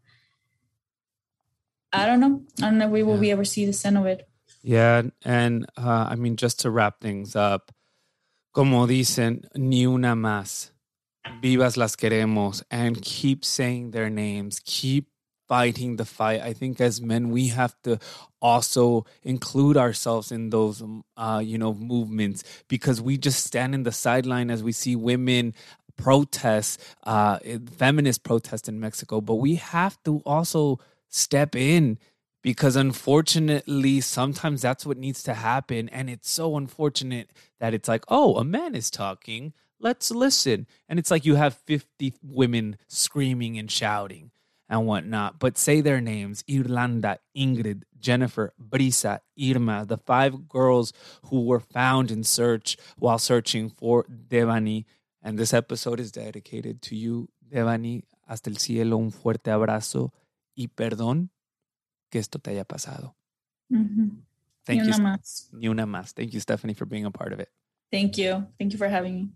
I don't know. I don't know if we will yeah. we ever see the end of it. Yeah, and uh, I mean, just to wrap things up, como dicen, ni una más. Vivas las queremos. And keep saying their names. Keep fighting the fight. I think as men, we have to also include ourselves in those, uh, you know, movements, because we just stand in the sideline as we see women protest, uh, feminist protest in Mexico. But we have to also step in, because unfortunately, sometimes that's what needs to happen. And it's so unfortunate that it's like, oh, a man is talking, let's listen. And it's like you have fifty women screaming and shouting and whatnot, but say their names: Irlanda, Ingrid, Jennifer, Brisa, Irma, the five girls who were found in search while searching for Debaney. And this episode is dedicated to you, Debaney. Hasta el cielo, un fuerte abrazo y perdón que esto te haya pasado. Mm-hmm. Thank Ni una you, más. Ni una más. Thank you, Stephanie, for being a part of it. Thank you. Thank you for having me.